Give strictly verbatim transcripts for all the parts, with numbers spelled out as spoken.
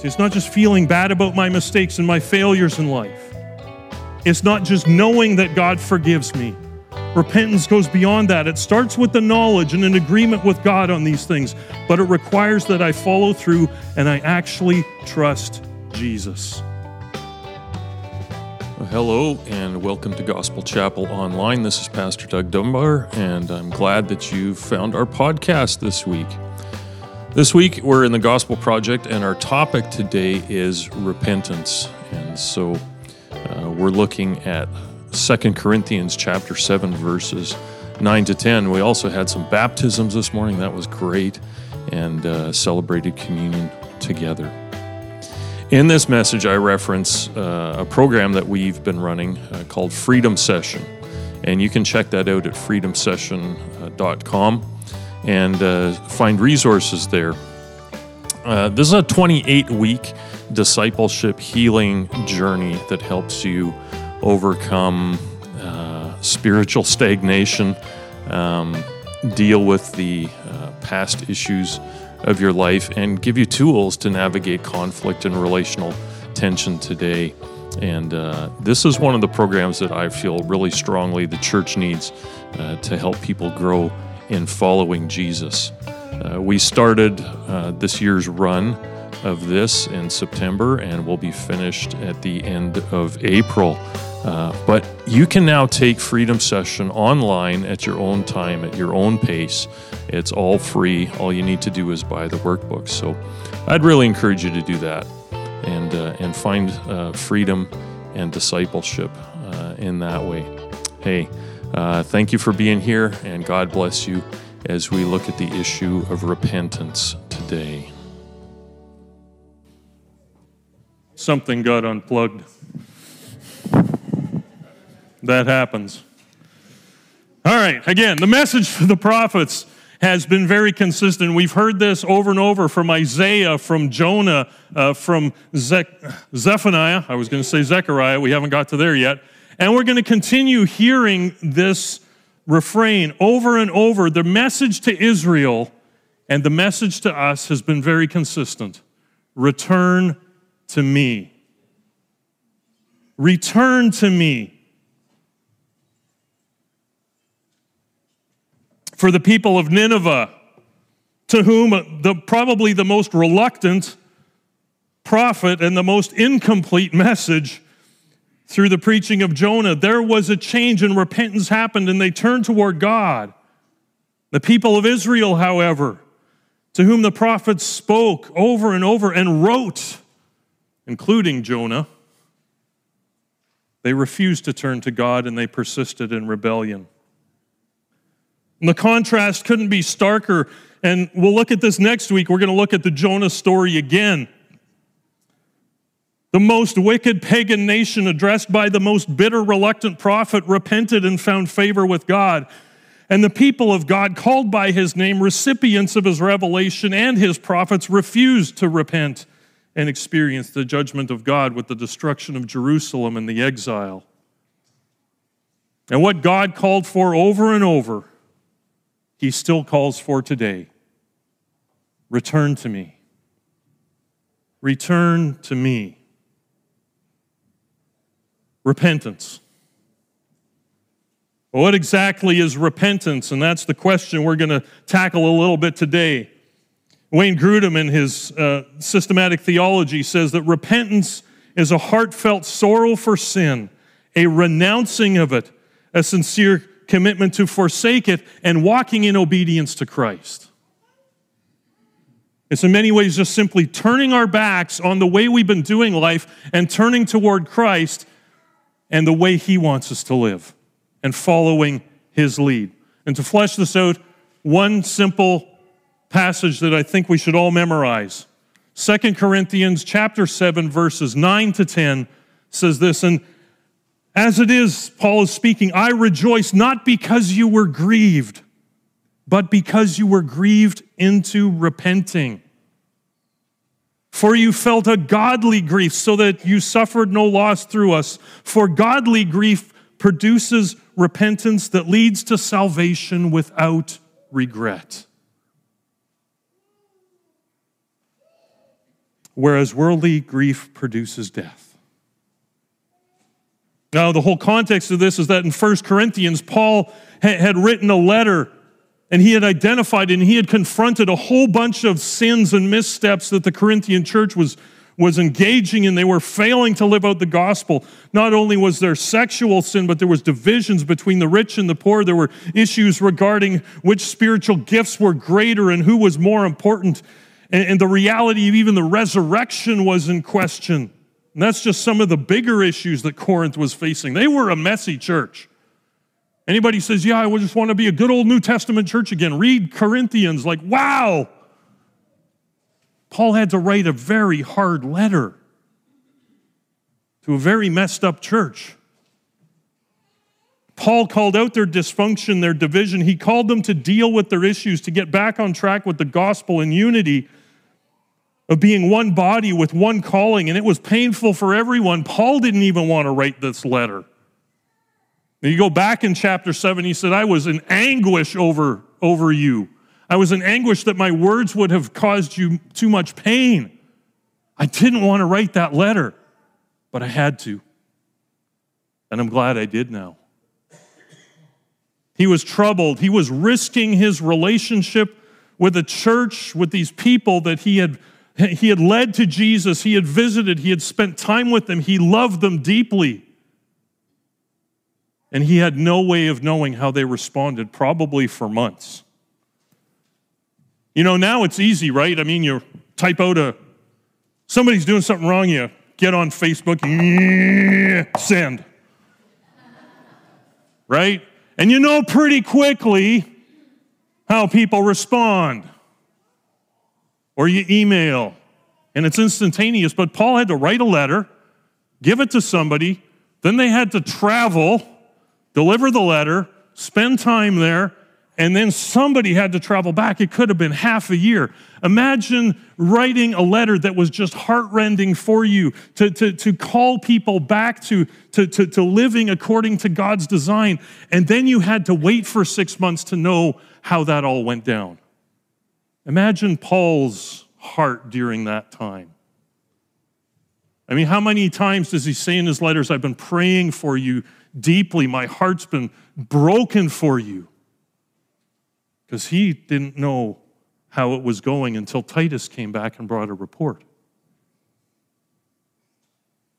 See, it's not just feeling bad about my mistakes and my failures in life. It's not just knowing that God forgives me. Repentance goes beyond that. It starts with the knowledge and an agreement with God on these things, but it requires that I follow through and I actually trust Jesus. Hello and welcome to Gospel Chapel Online. This is Pastor Doug Dunbar, and I'm glad that you found our podcast this week. This week we're in the Gospel Project, and our topic today is repentance. And so uh, we're looking at Second Corinthians chapter seven, verses nine to ten. We also had some baptisms this morning. That was great, and uh, celebrated communion together. In this message, I reference uh, a program that we've been running uh, called Freedom Session, and you can check that out at freedom session dot com and uh, find resources there. Uh, this is a twenty-eight week discipleship healing journey that helps you overcome uh, spiritual stagnation, um, deal with the uh, past issues of your life, and give you tools to navigate conflict and relational tension today. And uh, this is one of the programs that I feel really strongly the church needs uh, to help people grow in following Jesus. Uh, we started uh, this year's run of this in September, and will be finished at the end of April. Uh, but you can now take Freedom Session online at your own time, at your own pace. It's all free. All you need to do is buy the workbook. So I'd really encourage you to do that, and uh, and find uh, freedom and discipleship uh, in that way. Hey, uh, thank you for being here, and God bless you as we look at the issue of repentance today. Something got unplugged. That happens. All right, again, the message for the prophets has been very consistent. We've heard this over and over from Isaiah, from Jonah, uh, from Ze- Zephaniah. I was going to say Zechariah. We haven't got to there yet. And we're going to continue hearing this refrain over and over. The message to Israel and the message to us has been very consistent. Return to me. Return to me. For the people of Nineveh, to whom the probably the most reluctant prophet and the most incomplete message through the preaching of Jonah, there was a change and repentance happened, and they turned toward God. The people of Israel, however, to whom the prophets spoke over and over and wrote, including Jonah, they refused to turn to God, and they persisted in rebellion. And the contrast couldn't be starker, and we'll look at this next week. We're going to look at the Jonah story again. The most wicked pagan nation, addressed by the most bitter, reluctant prophet, repented and found favor with God. And the people of God, called by his name, recipients of his revelation and his prophets, refused to repent and experience the judgment of God with the destruction of Jerusalem and the exile. And what God called for over and over, he still calls for today. Return to me. Return to me. Repentance. What exactly is repentance? And that's the question we're going to tackle a little bit today. Wayne Grudem, in his uh, systematic theology, says that repentance is a heartfelt sorrow for sin, a renouncing of it, a sincere commitment to forsake it, and walking in obedience to Christ. It's in many ways just simply turning our backs on the way we've been doing life and turning toward Christ and the way he wants us to live and following his lead. And to flesh this out, one simple passage that I think we should all memorize. Second Corinthians chapter seven, verses nine to ten says this, and as it is, Paul is speaking, I rejoice not because you were grieved, but because you were grieved into repenting. For you felt a godly grief, so that you suffered no loss through us. For godly grief produces repentance that leads to salvation without regret. whereas worldly grief produces death. Now, the whole context of this is that in First Corinthians, Paul had written a letter, and he had identified and he had confronted a whole bunch of sins and missteps that the Corinthian church was, was engaging in. They were failing to live out the gospel. Not only was there sexual sin, but there was divisions between the rich and the poor. There were issues regarding which spiritual gifts were greater and who was more important. And, and the reality of even the resurrection was in question. And that's just some of the bigger issues that Corinth was facing. They were a messy church. Anybody says, yeah, I just want to be a good old New Testament church again, read Corinthians, like, wow. Paul had to write a very hard letter to a very messed up church. Paul called out their dysfunction, their division. He called them to deal with their issues, to get back on track with the gospel and unity of being one body with one calling, and it was painful for everyone. Paul didn't even want to write this letter. Now you go back in chapter seven, he said, I was in anguish over, over you. I was in anguish that my words would have caused you too much pain. I didn't want to write that letter, but I had to. And I'm glad I did now. He was troubled. He was risking his relationship with the church, with these people that he had He had led to Jesus. He had visited. He had spent time with them. He loved them deeply. And he had no way of knowing how they responded, probably for months. You know, now it's easy, right? I mean, you type out a, somebody's doing something wrong, you get on Facebook, send. Right? And you know pretty quickly how people respond. Or you email, and it's instantaneous. But Paul had to write a letter, give it to somebody, then they had to travel, deliver the letter, spend time there, and then somebody had to travel back. It could have been half a year. Imagine writing a letter that was just heartrending for you, to, to, to call people back to, to, to, to living according to God's design, and then you had to wait for six months to know how that all went down. Imagine Paul's heart during that time. I mean, how many times does he say in his letters, I've been praying for you deeply. My heart's been broken for you. Because he didn't know how it was going until Titus came back and brought a report.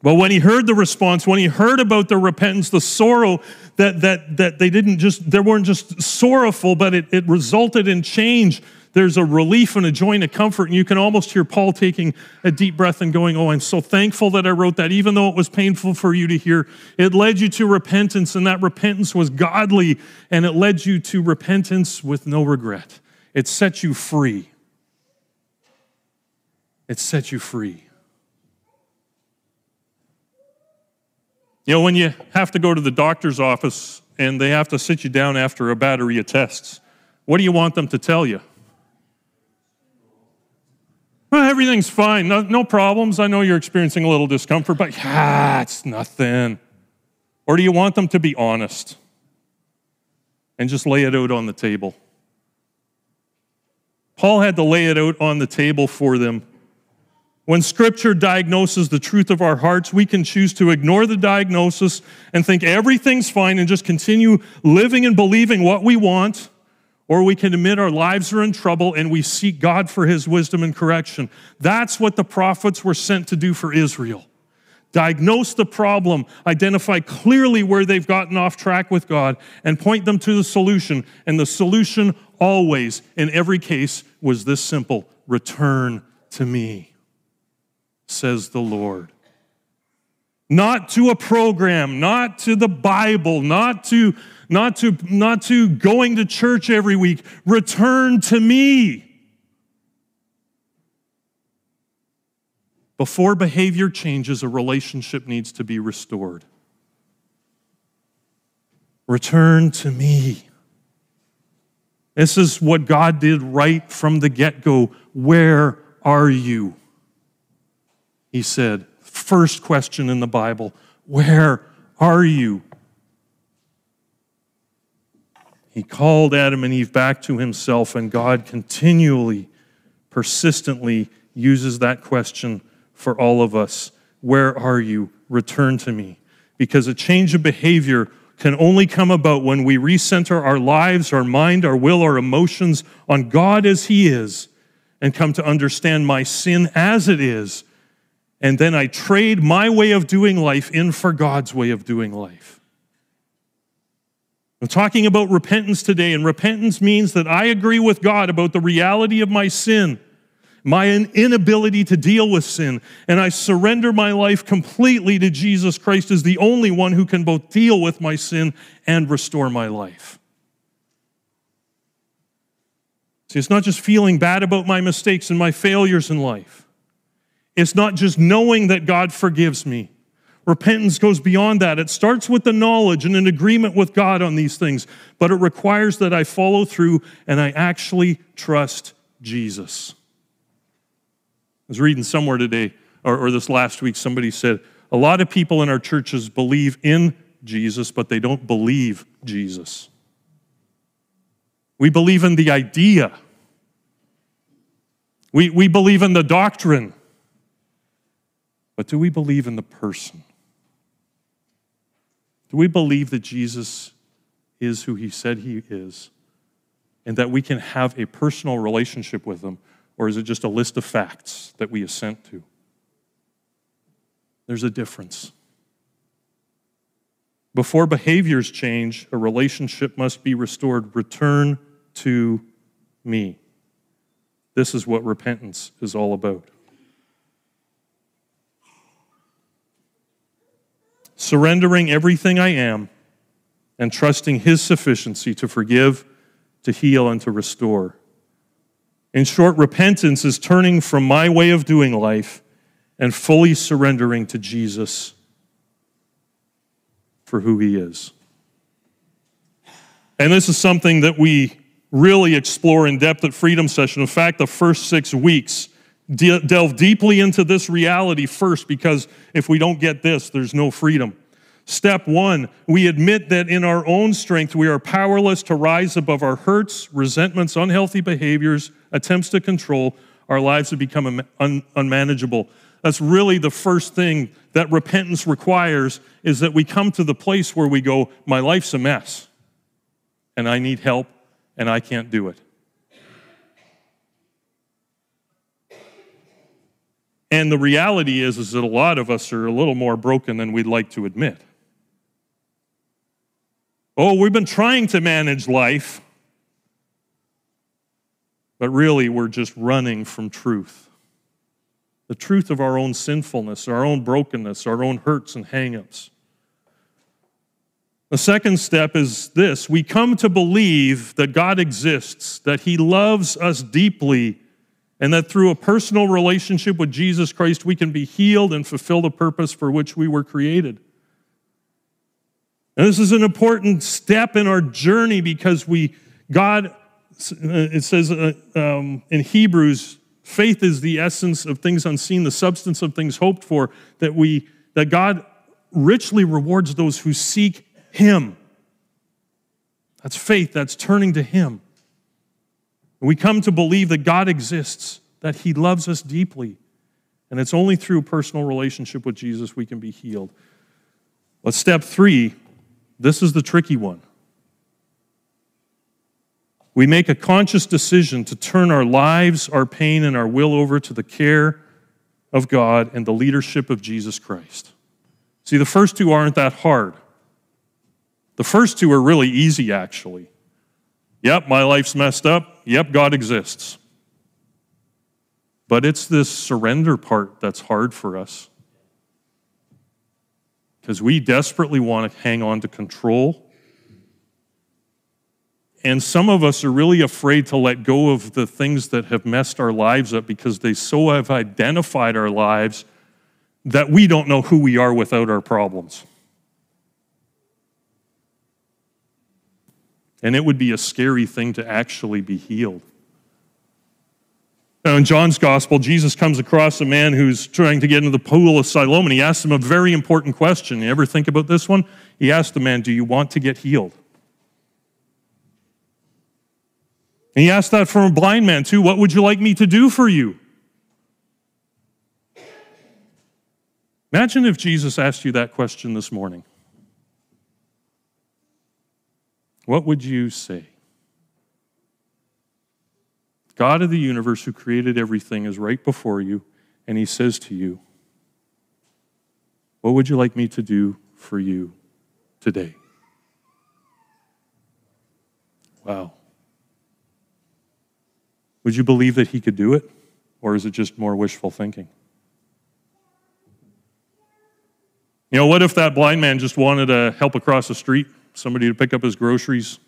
But when he heard the response, when he heard about the repentance, the sorrow that that that they didn't just, they weren't just sorrowful, but it, it resulted in change. There's a relief and a joy and a comfort, and you can almost hear Paul taking a deep breath and going, oh, I'm so thankful that I wrote that, even though it was painful for you to hear. It led you to repentance, and that repentance was godly, and it led you to repentance with no regret. It set you free. It set you free. You know, when you have to go to the doctor's office and they have to sit you down after a battery of tests, what do you want them to tell you? Well, everything's fine, no, no problems. I know you're experiencing a little discomfort, but yeah, it's nothing. Or do you want them to be honest and just lay it out on the table? Paul had to lay it out on the table for them. When Scripture diagnoses the truth of our hearts, we can choose to ignore the diagnosis and think everything's fine and just continue living and believing what we want. Or we can admit our lives are in trouble and we seek God for his wisdom and correction. That's what the prophets were sent to do for Israel. Diagnose the problem, identify clearly where they've gotten off track with God, and point them to the solution. And the solution always, in every case, was this simple: return to me, says the Lord. Not to a program, not to the Bible, not to... Not to, not to going to church every week. Return to me. Before behavior changes, a relationship needs to be restored. Return to me. This is what God did right from the get-go. Where are you? He said, first question in the Bible, where are you? He called Adam and Eve back to himself, and God continually, persistently uses that question for all of us. Where are you? Return to me. Because a change of behavior can only come about when we recenter our lives, our mind, our will, our emotions on God as he is, and come to understand my sin as it is. And then I trade my way of doing life in for God's way of doing life. I'm talking about repentance today, and repentance means that I agree with God about the reality of my sin, my inability to deal with sin, and I surrender my life completely to Jesus Christ as the only one who can both deal with my sin and restore my life. See, it's not just feeling bad about my mistakes and my failures in life. It's not just knowing that God forgives me. Repentance goes beyond that. It starts with the knowledge and an agreement with God on these things, but it requires that I follow through and I actually trust Jesus. I was reading somewhere today, or, or this last week, somebody said, a lot of people in our churches believe in Jesus, but they don't believe Jesus. We believe in the idea. We, we believe in the doctrine. But do we believe in the person? Do we believe that Jesus is who he said he is, and that we can have a personal relationship with him? Or is it just a list of facts that we assent to? There's a difference. Before behaviors change, a relationship must be restored. Return to me. This is what repentance is all about. Surrendering everything I am and trusting his sufficiency to forgive, to heal, and to restore. In short, repentance is turning from my way of doing life and fully surrendering to Jesus for who he is. And this is something that we really explore in depth at Freedom Session. In fact, the first six weeks de- delve deeply into this reality first, because if we don't get this, there's no freedom. Step one, we admit that in our own strength, we are powerless to rise above our hurts, resentments, unhealthy behaviors, attempts to control. Our lives have become un- unmanageable. That's really the first thing that repentance requires, is that we come to the place where we go, my life's a mess, and I need help, and I can't do it. And the reality is, is that a lot of us are a little more broken than we'd like to admit. Oh, we've been trying to manage life, but really we're just running from truth. The truth of our own sinfulness, our own brokenness, our own hurts and hang-ups. The second step is this. We come to believe that God exists, that he loves us deeply, and that through a personal relationship with Jesus Christ, we can be healed and fulfill the purpose for which we were created. And this is an important step in our journey, because we, God, it says uh, um, in Hebrews, faith is the essence of things unseen, the substance of things hoped for, that we, that God richly rewards those who seek him. That's faith, that's turning to him. We come to believe that God exists, that he loves us deeply, and it's only through personal relationship with Jesus we can be healed. But step three, this is the tricky one. We make a conscious decision to turn our lives, our pain, and our will over to the care of God and the leadership of Jesus Christ. See, the first two aren't that hard. The first two are really easy, actually. Yep, my life's messed up. Yep, God exists. But it's this surrender part that's hard for us, because we desperately want to hang on to control. And some of us are really afraid to let go of the things that have messed our lives up, because they so have identified our lives that we don't know who we are without our problems. And it would be a scary thing to actually be healed. Now, in John's gospel, Jesus comes across a man who's trying to get into the pool of Siloam, and he asks him a very important question. You ever think about this one? He asked the man, do you want to get healed? And he asked that from a blind man too. What would you like me to do for you? Imagine if Jesus asked you that question this morning. What would you say? God of the universe who created everything is right before you, and he says to you, what would you like me to do for you today? Wow. Would you believe that he could do it, or is it just more wishful thinking? You know, what if that blind man just wanted to help across the street, somebody to pick up his groceries,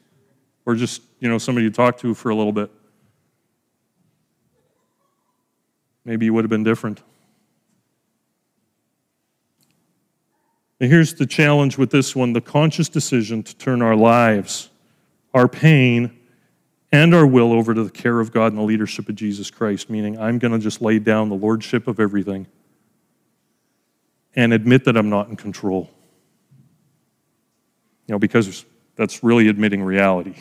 or just, you know, somebody to talk to for a little bit? Maybe it would have been different. And here's the challenge with this one, the conscious decision to turn our lives, our pain, and our will over to the care of God and the leadership of Jesus Christ, meaning I'm going to just lay down the lordship of everything and admit that I'm not in control. You know, because that's really admitting reality.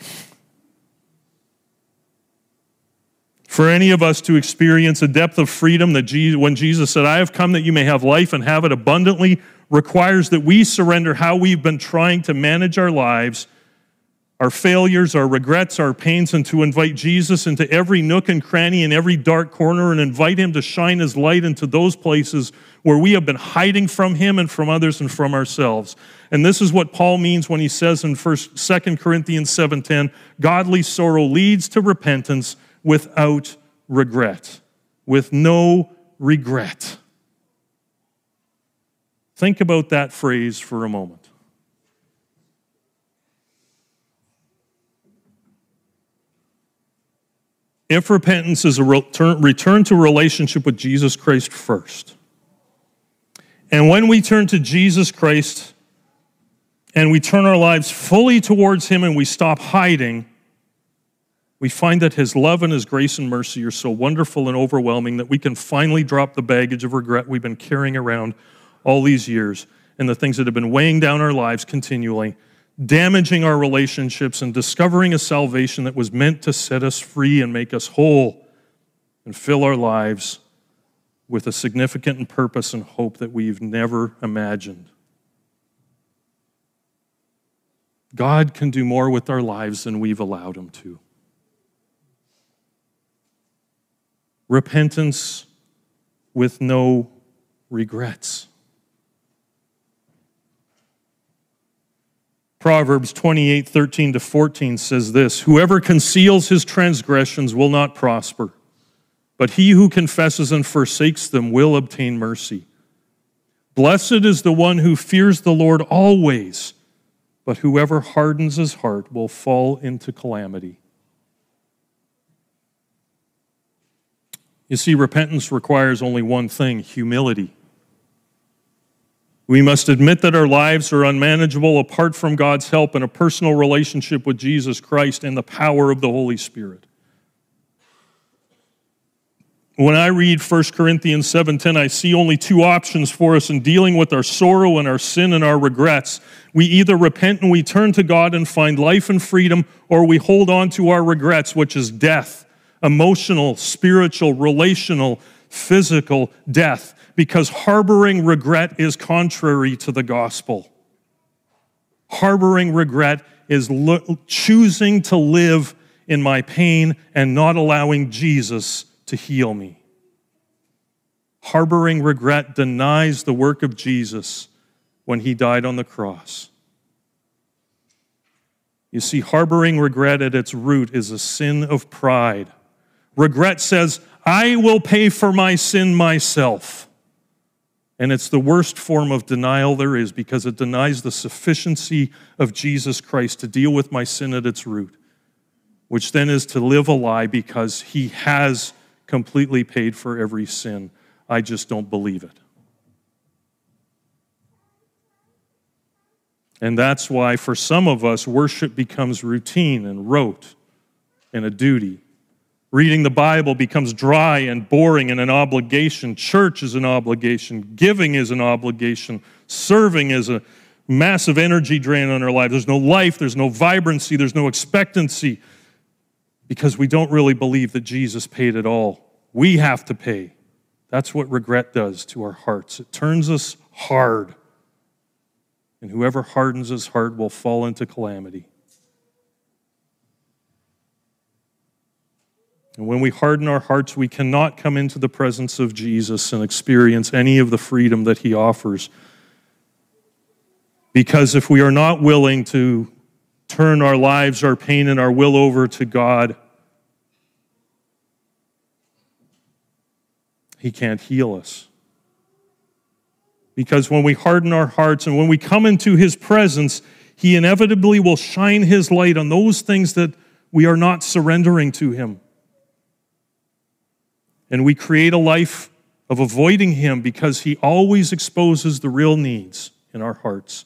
For any of us to experience a depth of freedom that Jesus, when Jesus said, I have come that you may have life and have it abundantly, requires that we surrender how we've been trying to manage our lives, our failures, our regrets, our pains, and to invite Jesus into every nook and cranny and every dark corner and invite him to shine his light into those places where we have been hiding from him and from others and from ourselves. And this is what Paul means when he says in Second Corinthians seven ten, godly sorrow leads to repentance without regret, with no regret. Think about that phrase for a moment. If repentance is a return to relationship with Jesus Christ first, and when we turn to Jesus Christ and we turn our lives fully towards him and we stop hiding, we find that his love and his grace and mercy are so wonderful and overwhelming that we can finally drop the baggage of regret we've been carrying around all these years and the things that have been weighing down our lives continually, damaging our relationships, and discovering a salvation that was meant to set us free and make us whole and fill our lives with a significant purpose and hope that we've never imagined. God can do more with our lives than we've allowed him to. Repentance with no regrets. Proverbs twenty-eight, thirteen to fourteen says this, whoever conceals his transgressions will not prosper, but he who confesses and forsakes them will obtain mercy. Blessed is the one who fears the Lord always, but whoever hardens his heart will fall into calamity. You see, repentance requires only one thing, humility. We must admit that our lives are unmanageable apart from God's help and a personal relationship with Jesus Christ and the power of the Holy Spirit. When I read First Corinthians seven ten, I see only two options for us in dealing with our sorrow and our sin and our regrets. We either repent and we turn to God and find life and freedom, or we hold on to our regrets, which is death. Emotional, spiritual, relational, physical death, because harboring regret is contrary to the gospel. Harboring regret is lo- choosing to live in my pain and not allowing Jesus to heal me. Harboring regret denies the work of Jesus when he died on the cross. You see, harboring regret at its root is a sin of pride. Regret says, I will pay for my sin myself. And it's the worst form of denial there is because it denies the sufficiency of Jesus Christ to deal with my sin at its root, which then is to live a lie because he has completely paid for every sin. I just don't believe it. And that's why for some of us, worship becomes routine and rote and a duty. Reading the Bible becomes dry and boring and an obligation. Church is an obligation. Giving is an obligation. Serving is a massive energy drain on our lives. There's no life. There's no vibrancy. There's no expectancy because we don't really believe that Jesus paid it all. We have to pay. That's what regret does to our hearts. It turns us hard, and whoever hardens his heart will fall into calamity. And when we harden our hearts, we cannot come into the presence of Jesus and experience any of the freedom that he offers. Because if we are not willing to turn our lives, our pain, and our will over to God, he can't heal us. Because when we harden our hearts and when we come into his presence, he inevitably will shine his light on those things that we are not surrendering to him. And we create a life of avoiding him because he always exposes the real needs in our hearts,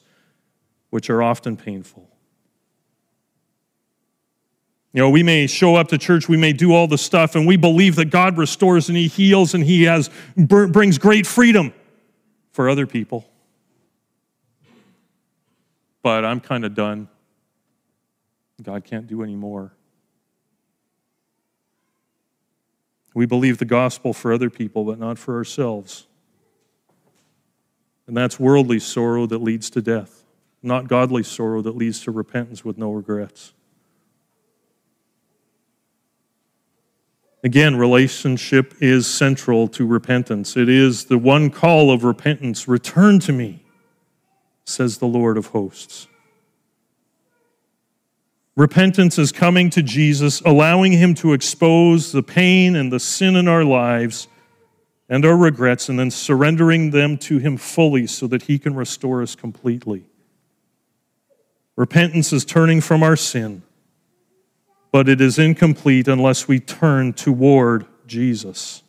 which are often painful. You know, we may show up to church, we may do all the stuff, and we believe that God restores and he heals and he has brings great freedom for other people. But I'm kind of done. God can't do any more. We believe the gospel for other people, but not for ourselves. And that's worldly sorrow that leads to death, not godly sorrow that leads to repentance with no regrets. Again, relationship is central to repentance. It is the one call of repentance. Return to me, says the Lord of hosts. Repentance is coming to Jesus, allowing him to expose the pain and the sin in our lives and our regrets, and then surrendering them to him fully so that he can restore us completely. Repentance is turning from our sin, but it is incomplete unless we turn toward Jesus.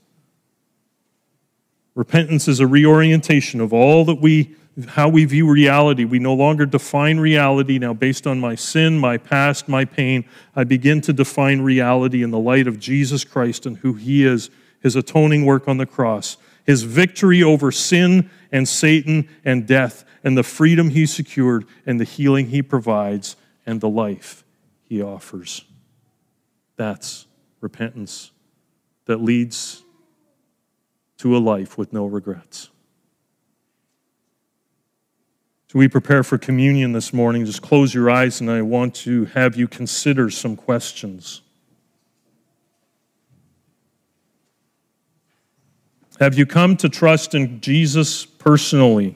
Repentance is a reorientation of all that we how we view reality. We no longer define reality now based on my sin, my past, my pain. I begin to define reality in the light of Jesus Christ and who he is, his atoning work on the cross, his victory over sin and Satan and death, and the freedom he secured and the healing he provides and the life he offers. That's repentance that leads to a life with no regrets. So we prepare for communion this morning. Just close your eyes, and I want to have you consider some questions. Have you come to trust in Jesus personally?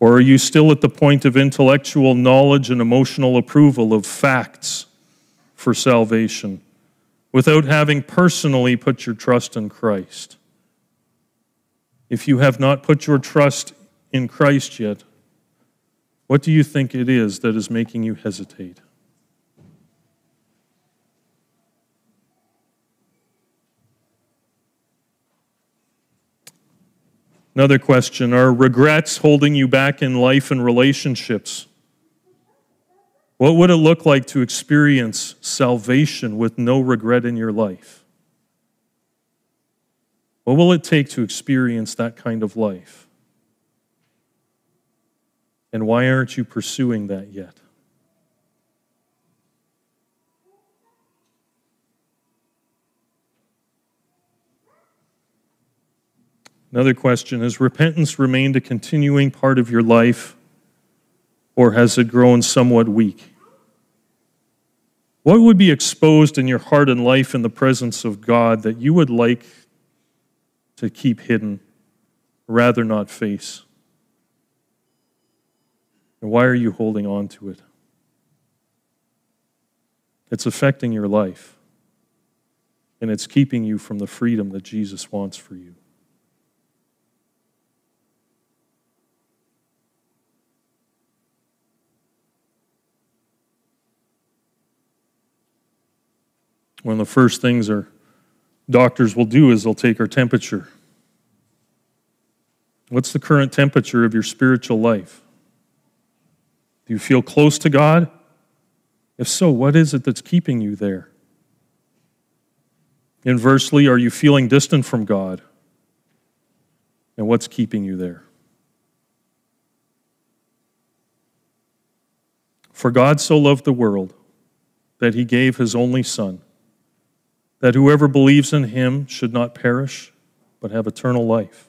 Or are you still at the point of intellectual knowledge and emotional approval of facts for salvation, without having personally put your trust in Christ? If you have not put your trust in Christ yet, what do you think it is that is making you hesitate? Another question, are regrets holding you back in life and relationships? What would it look like to experience salvation with no regret in your life? What will it take to experience that kind of life? And why aren't you pursuing that yet? Another question, has repentance remained a continuing part of your life, or has it grown somewhat weak? What would be exposed in your heart and life in the presence of God that you would like to keep hidden, rather not face? And why are you holding on to it? It's affecting your life, and it's keeping you from the freedom that Jesus wants for you. One of the first things our doctors will do is they'll take our temperature. What's the current temperature of your spiritual life? Do you feel close to God? If so, what is it that's keeping you there? Inversely, are you feeling distant from God? And what's keeping you there? For God so loved the world that he gave his only Son, that whoever believes in him should not perish, but have eternal life.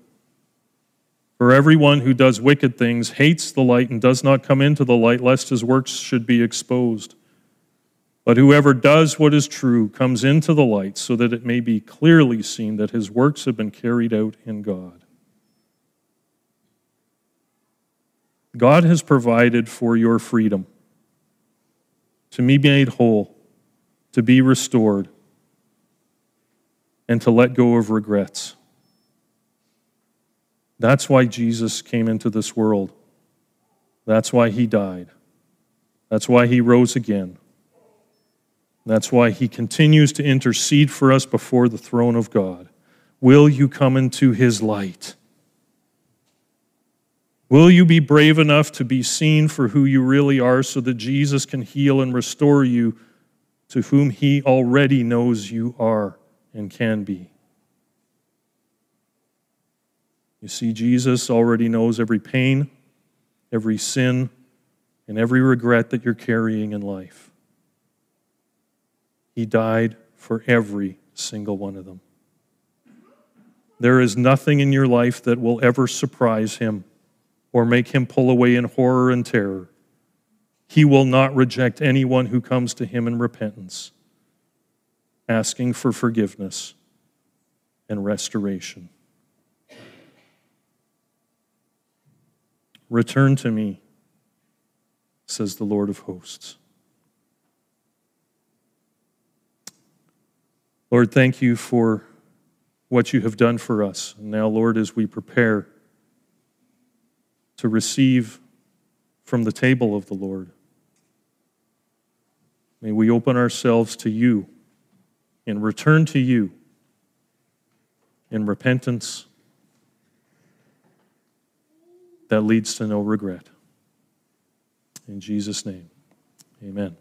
For everyone who does wicked things hates the light and does not come into the light, lest his works should be exposed. But whoever does what is true comes into the light, so that it may be clearly seen that his works have been carried out in God. God has provided for your freedom to be made whole, to be restored, and to let go of regrets. That's why Jesus came into this world. That's why he died. That's why he rose again. That's why he continues to intercede for us before the throne of God. Will you come into his light? Will you be brave enough to be seen for who you really are, so that Jesus can heal and restore you to whom he already knows you are and can be? You see, Jesus already knows every pain, every sin, and every regret that you're carrying in life. He died for every single one of them. There is nothing in your life that will ever surprise him or make him pull away in horror and terror. He will not reject anyone who comes to him in repentance, asking for forgiveness and restoration. Return to me, says the Lord of hosts. Lord, thank you for what you have done for us. And now, Lord, as we prepare to receive from the table of the Lord, may we open ourselves to you and return to you in repentance that leads to no regret. In Jesus' name, amen.